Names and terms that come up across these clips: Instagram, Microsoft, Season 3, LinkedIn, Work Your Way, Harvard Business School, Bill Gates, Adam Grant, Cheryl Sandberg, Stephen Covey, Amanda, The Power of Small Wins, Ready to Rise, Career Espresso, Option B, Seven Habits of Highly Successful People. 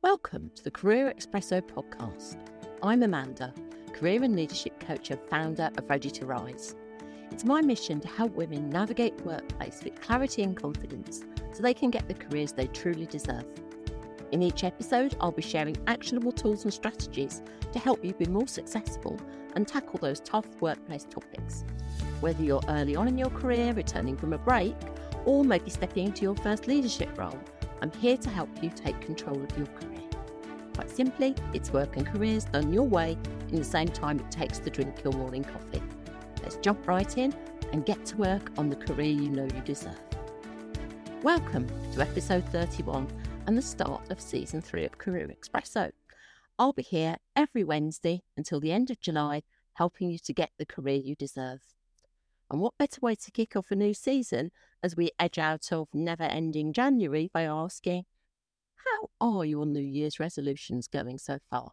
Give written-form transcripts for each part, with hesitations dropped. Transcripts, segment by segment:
Welcome to the Career Espresso podcast. I'm Amanda, career and leadership coach and founder of Ready to Rise. It's my mission to help women navigate the workplace with clarity and confidence so they can get the careers they truly deserve. In each episode, I'll be sharing actionable tools and strategies to help you be more successful and tackle those tough workplace topics. Whether you're early on in your career, returning from a break, or maybe stepping into your first leadership role, I'm here to help you take control of your career. Quite simply, it's work and careers done your way in the same time it takes to drink your morning coffee. Let's jump right in and get to work on the career you know you deserve. Welcome to episode 31 and the start of season 3 of Career Espresso. I'll be here every Wednesday until the end of July, helping you to get the career you deserve. And what better way to kick off a new season as we edge out of never-ending January by asking, how are your New Year's resolutions going so far?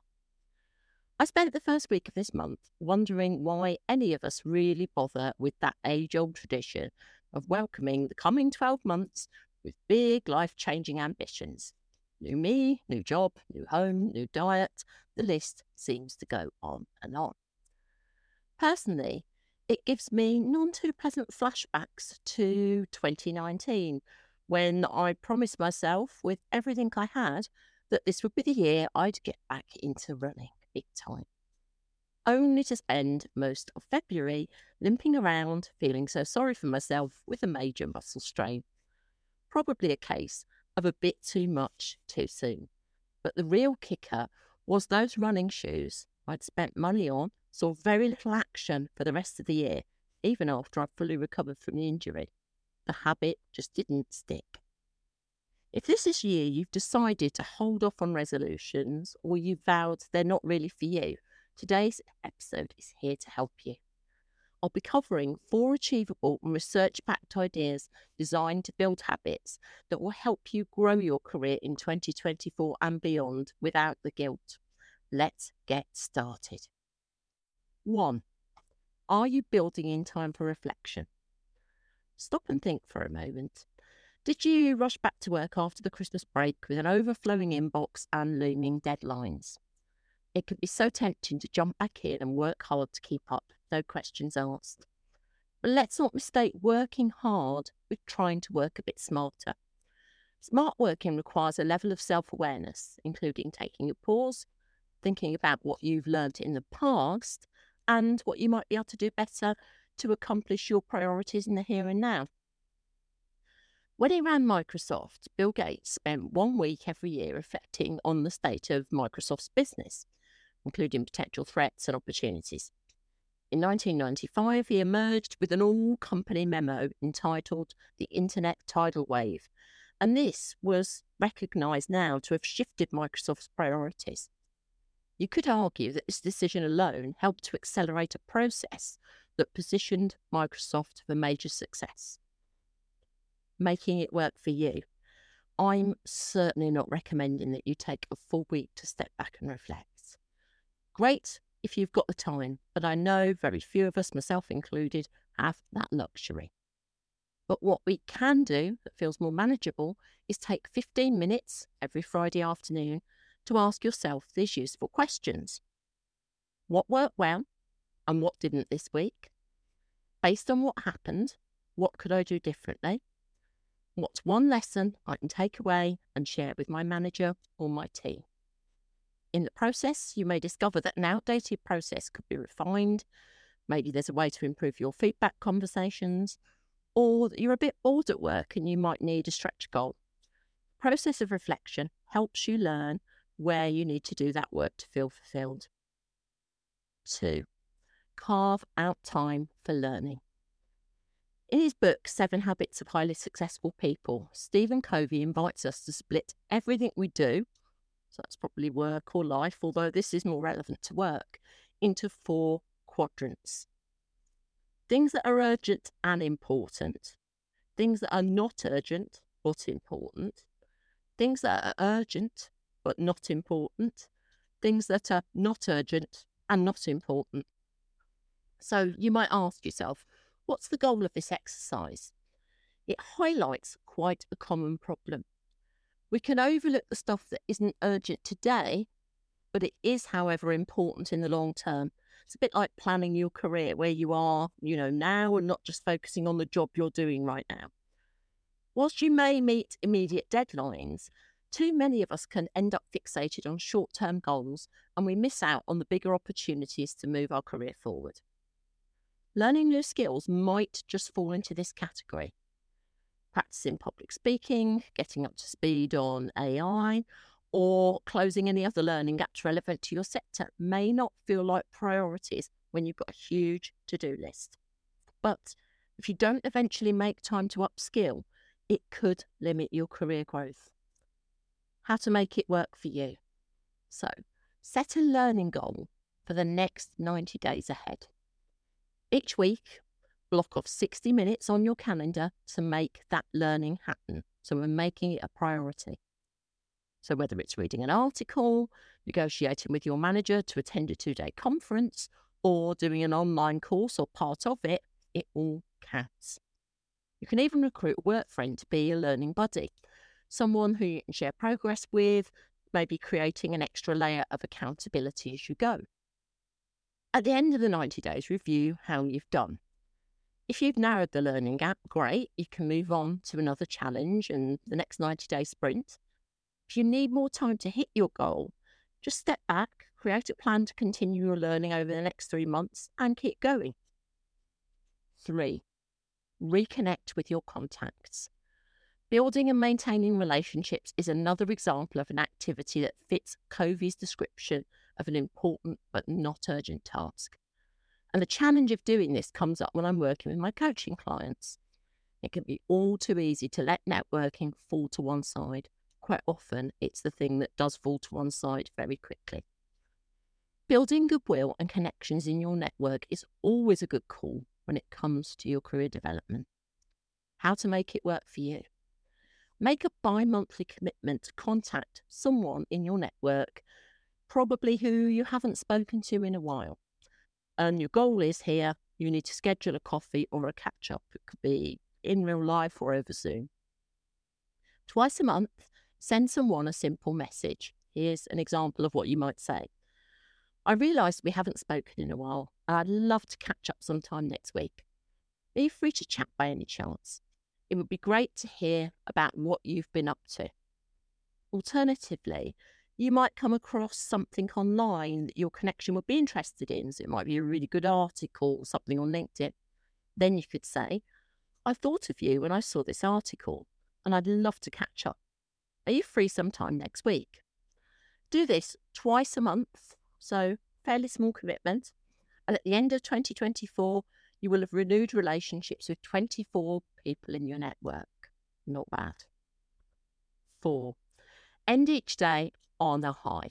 I spent the first week of this month wondering why any of us really bother with that age-old tradition of welcoming the coming 12 months with big life-changing ambitions. New me, new job, new home, new diet, the list seems to go on and on. Personally, it gives me none too pleasant flashbacks to 2019, when I promised myself with everything I had that this would be the year I'd get back into running big time, only to spend most of February limping around feeling so sorry for myself with a major muscle strain. Probably a case of a bit too much too soon. But the real kicker was those running shoes I'd spent money on saw very little action for the rest of the year, even after I'd fully recovered from the injury. The habit just didn't stick. If this is year you've decided to hold off on resolutions or you've vowed they're not really for you, today's episode is here to help you. I'll be covering 4 achievable and research-backed ideas designed to build habits that will help you grow your career in 2024 and beyond without the guilt. Let's get started. 1. Are you building in time for reflection? Stop and think for a moment. Did you rush back to work after the Christmas break with an overflowing inbox and looming deadlines? It can be so tempting to jump back in and work hard to keep up, no questions asked. But let's not mistake working hard with trying to work a bit smarter. Smart working requires a level of self-awareness, including taking a pause, thinking about what you've learned in the past, and what you might be able to do better to accomplish your priorities in the here and now. When he ran Microsoft, Bill Gates spent 1 week every year reflecting on the state of Microsoft's business, including potential threats and opportunities. In 1995, he emerged with an all-company memo entitled The Internet Tidal Wave, and this was recognised now to have shifted Microsoft's priorities. You could argue that this decision alone helped to accelerate a process that positioned Microsoft for major success. Making it work for you. I'm certainly not recommending that you take a full week to step back and reflect. Great if you've got the time, but I know very few of us, myself included, have that luxury. But what we can do that feels more manageable is take 15 minutes every Friday afternoon to ask yourself these useful questions. What worked well and what didn't this week? Based on what happened, what could I do differently? What's one lesson I can take away and share with my manager or my team? In the process, you may discover that an outdated process could be refined. Maybe there's a way to improve your feedback conversations, or that you're a bit bored at work and you might need a stretch goal. The process of reflection helps you learn where you need to do that work to feel fulfilled. 2. Carve out time for learning. In his book, Seven Habits of Highly Successful People, Stephen Covey invites us to split everything we do, so that's probably work or life, although this is more relevant to work, into 4 quadrants. Things that are urgent and important. Things that are not urgent but important. Things that are urgent but not important, things that are not urgent and not important. So you might ask yourself, what's the goal of this exercise? It highlights quite a common problem. We can overlook the stuff that isn't urgent today, but it is, however, important in the long term. It's a bit like planning your career, where you are, now, and not just focusing on the job you're doing right now. Whilst you may meet immediate deadlines, too many of us can end up fixated on short-term goals, and we miss out on the bigger opportunities to move our career forward. Learning new skills might just fall into this category. Practicing public speaking, getting up to speed on AI, or closing any other learning gaps relevant to your sector may not feel like priorities when you've got a huge to-do list. But if you don't eventually make time to upskill, it could limit your career growth. How to make it work for you. So, set a learning goal for the next 90 days ahead. Each week, block off 60 minutes on your calendar to make that learning happen. So we're making it a priority. So whether it's reading an article, negotiating with your manager to attend a 2-day conference, or doing an online course or part of it, it all counts. You can even recruit a work friend to be a learning buddy, someone who you can share progress with, maybe creating an extra layer of accountability as you go. At the end of the 90 days, review how you've done. If you've narrowed the learning gap, great, you can move on to another challenge and the next 90-day sprint. If you need more time to hit your goal, just step back, create a plan to continue your learning over the next 3 months and keep going. 3, reconnect with your contacts. Building and maintaining relationships is another example of an activity that fits Covey's description of an important but not urgent task. And the challenge of doing this comes up when I'm working with my coaching clients. It can be all too easy to let networking fall to one side. Quite often, it's the thing that does fall to one side very quickly. Building goodwill and connections in your network is always a good call when it comes to your career development. How to make it work for you. Make a bi-monthly commitment to contact someone in your network, probably who you haven't spoken to in a while. And your goal is here, you need to schedule a coffee or a catch-up. It could be in real life or over Zoom. Twice a month, send someone a simple message. Here's an example of what you might say. I realised we haven't spoken in a while, and I'd love to catch up sometime next week. Are you free to chat by any chance? It would be great to hear about what you've been up to. Alternatively, you might come across something online that your connection would be interested in. So it might be a really good article or something on LinkedIn. Then you could say, I thought of you when I saw this article and I'd love to catch up. Are you free sometime next week? Do this twice a month, so fairly small commitment. And at the end of 2024, you will have renewed relationships with 24 people in your network. Not bad. 4, end each day on a high.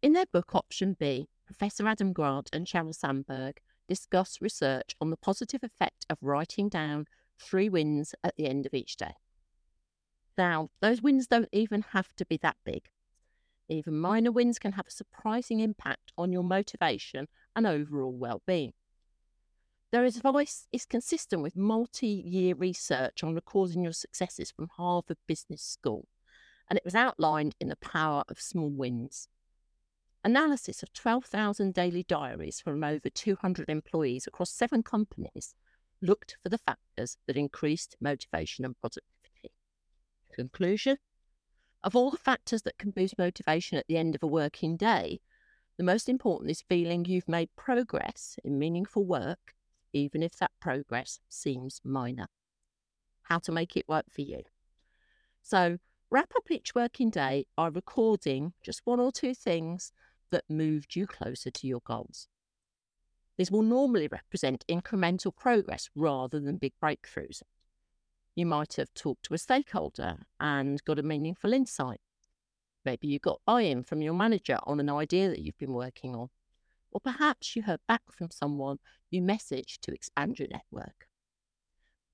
In their book Option B, Professor Adam Grant and Cheryl Sandberg discuss research on the positive effect of writing down 3 wins at the end of each day. Now, those wins don't even have to be that big. Even minor wins can have a surprising impact on your motivation and overall well-being. Their advice is consistent with multi-year research on recording your successes from Harvard Business School, and it was outlined in The Power of Small Wins. Analysis of 12,000 daily diaries from over 200 employees across 7 companies looked for the factors that increased motivation and productivity. Conclusion: of all the factors that can boost motivation at the end of a working day, the most important is feeling you've made progress in meaningful work, even if that progress seems minor. How to make it work for you. So, wrap up each working day by recording just 1 or 2 things that moved you closer to your goals. These will normally represent incremental progress rather than big breakthroughs. You might have talked to a stakeholder and got a meaningful insight. Maybe you got buy-in from your manager on an idea that you've been working on. Or perhaps you heard back from someone you messaged to expand your network.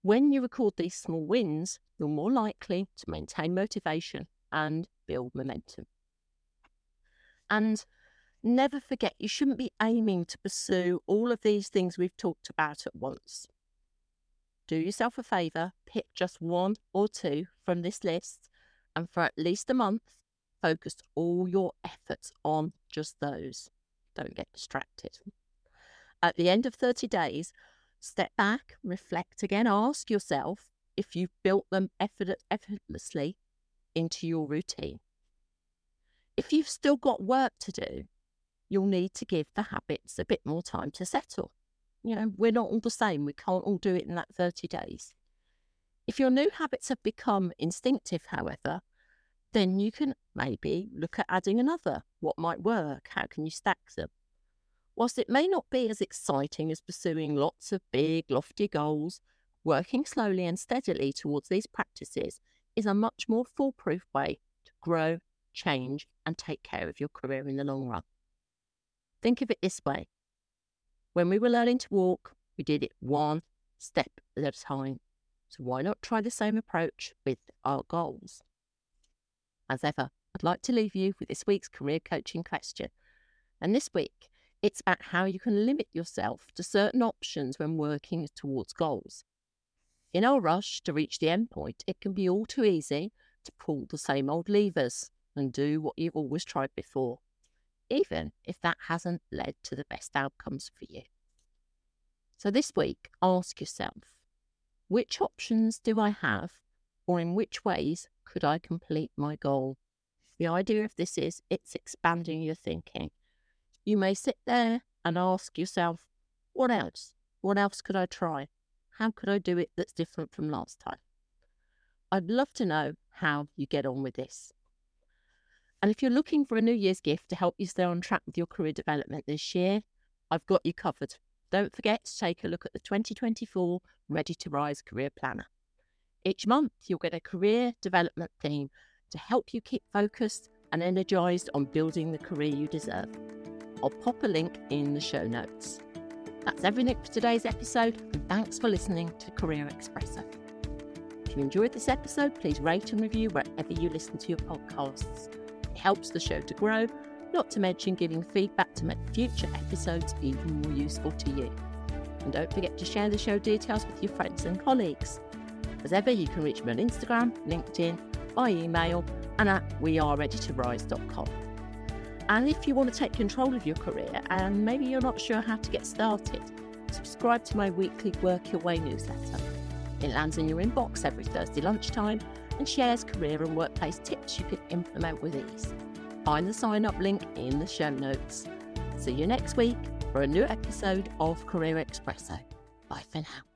When you record these small wins, you're more likely to maintain motivation and build momentum. And never forget, you shouldn't be aiming to pursue all of these things we've talked about at once. Do yourself a favour, pick just 1 or 2 from this list and for at least a month, focus all your efforts on just those. Don't get distracted. At the end of 30 days, step back, reflect again, ask yourself if you've built them effortlessly into your routine. If you've still got work to do, you'll need to give the habits a bit more time to settle. You know, we're not all the same. We can't all do it in that 30 days. If your new habits have become instinctive, however, then you can maybe look at adding another. What might work? How can you stack them? Whilst it may not be as exciting as pursuing lots of big, lofty goals, working slowly and steadily towards these practices is a much more foolproof way to grow, change, and take care of your career in the long run. Think of it this way. When we were learning to walk, we did it one step at a time. So why not try the same approach with our goals? As ever, I'd like to leave you with this week's career coaching question. And this week, it's about how you can limit yourself to certain options when working towards goals. In our rush to reach the end point, it can be all too easy to pull the same old levers and do what you've always tried before, even if that hasn't led to the best outcomes for you. So this week, ask yourself, which options do I have, or in which ways could I complete my goal? The idea of this is it's expanding your thinking. You may sit there and ask yourself, what else? What else could I try? How could I do it that's different from last time? I'd love to know how you get on with this. And if you're looking for a New Year's gift to help you stay on track with your career development this year, I've got you covered. Don't forget to take a look at the 2024 Ready to Rise Career Planner. Each month, you'll get a career development theme to help you keep focused and energised on building the career you deserve. I'll pop a link in the show notes. That's everything for today's episode, and thanks for listening to Career Espresso. If you enjoyed this episode, please rate and review wherever you listen to your podcasts. It helps the show to grow, not to mention giving feedback to make future episodes even more useful to you. And don't forget to share the show details with your friends and colleagues. As ever, you can reach me on Instagram, LinkedIn, by email, and at wearereadytorise.com. And if you want to take control of your career and maybe you're not sure how to get started, subscribe to my weekly Work Your Way newsletter. It lands in your inbox every Thursday lunchtime and shares career and workplace tips you can implement with ease. Find the sign-up link in the show notes. See you next week for a new episode of Career Espresso. Bye for now.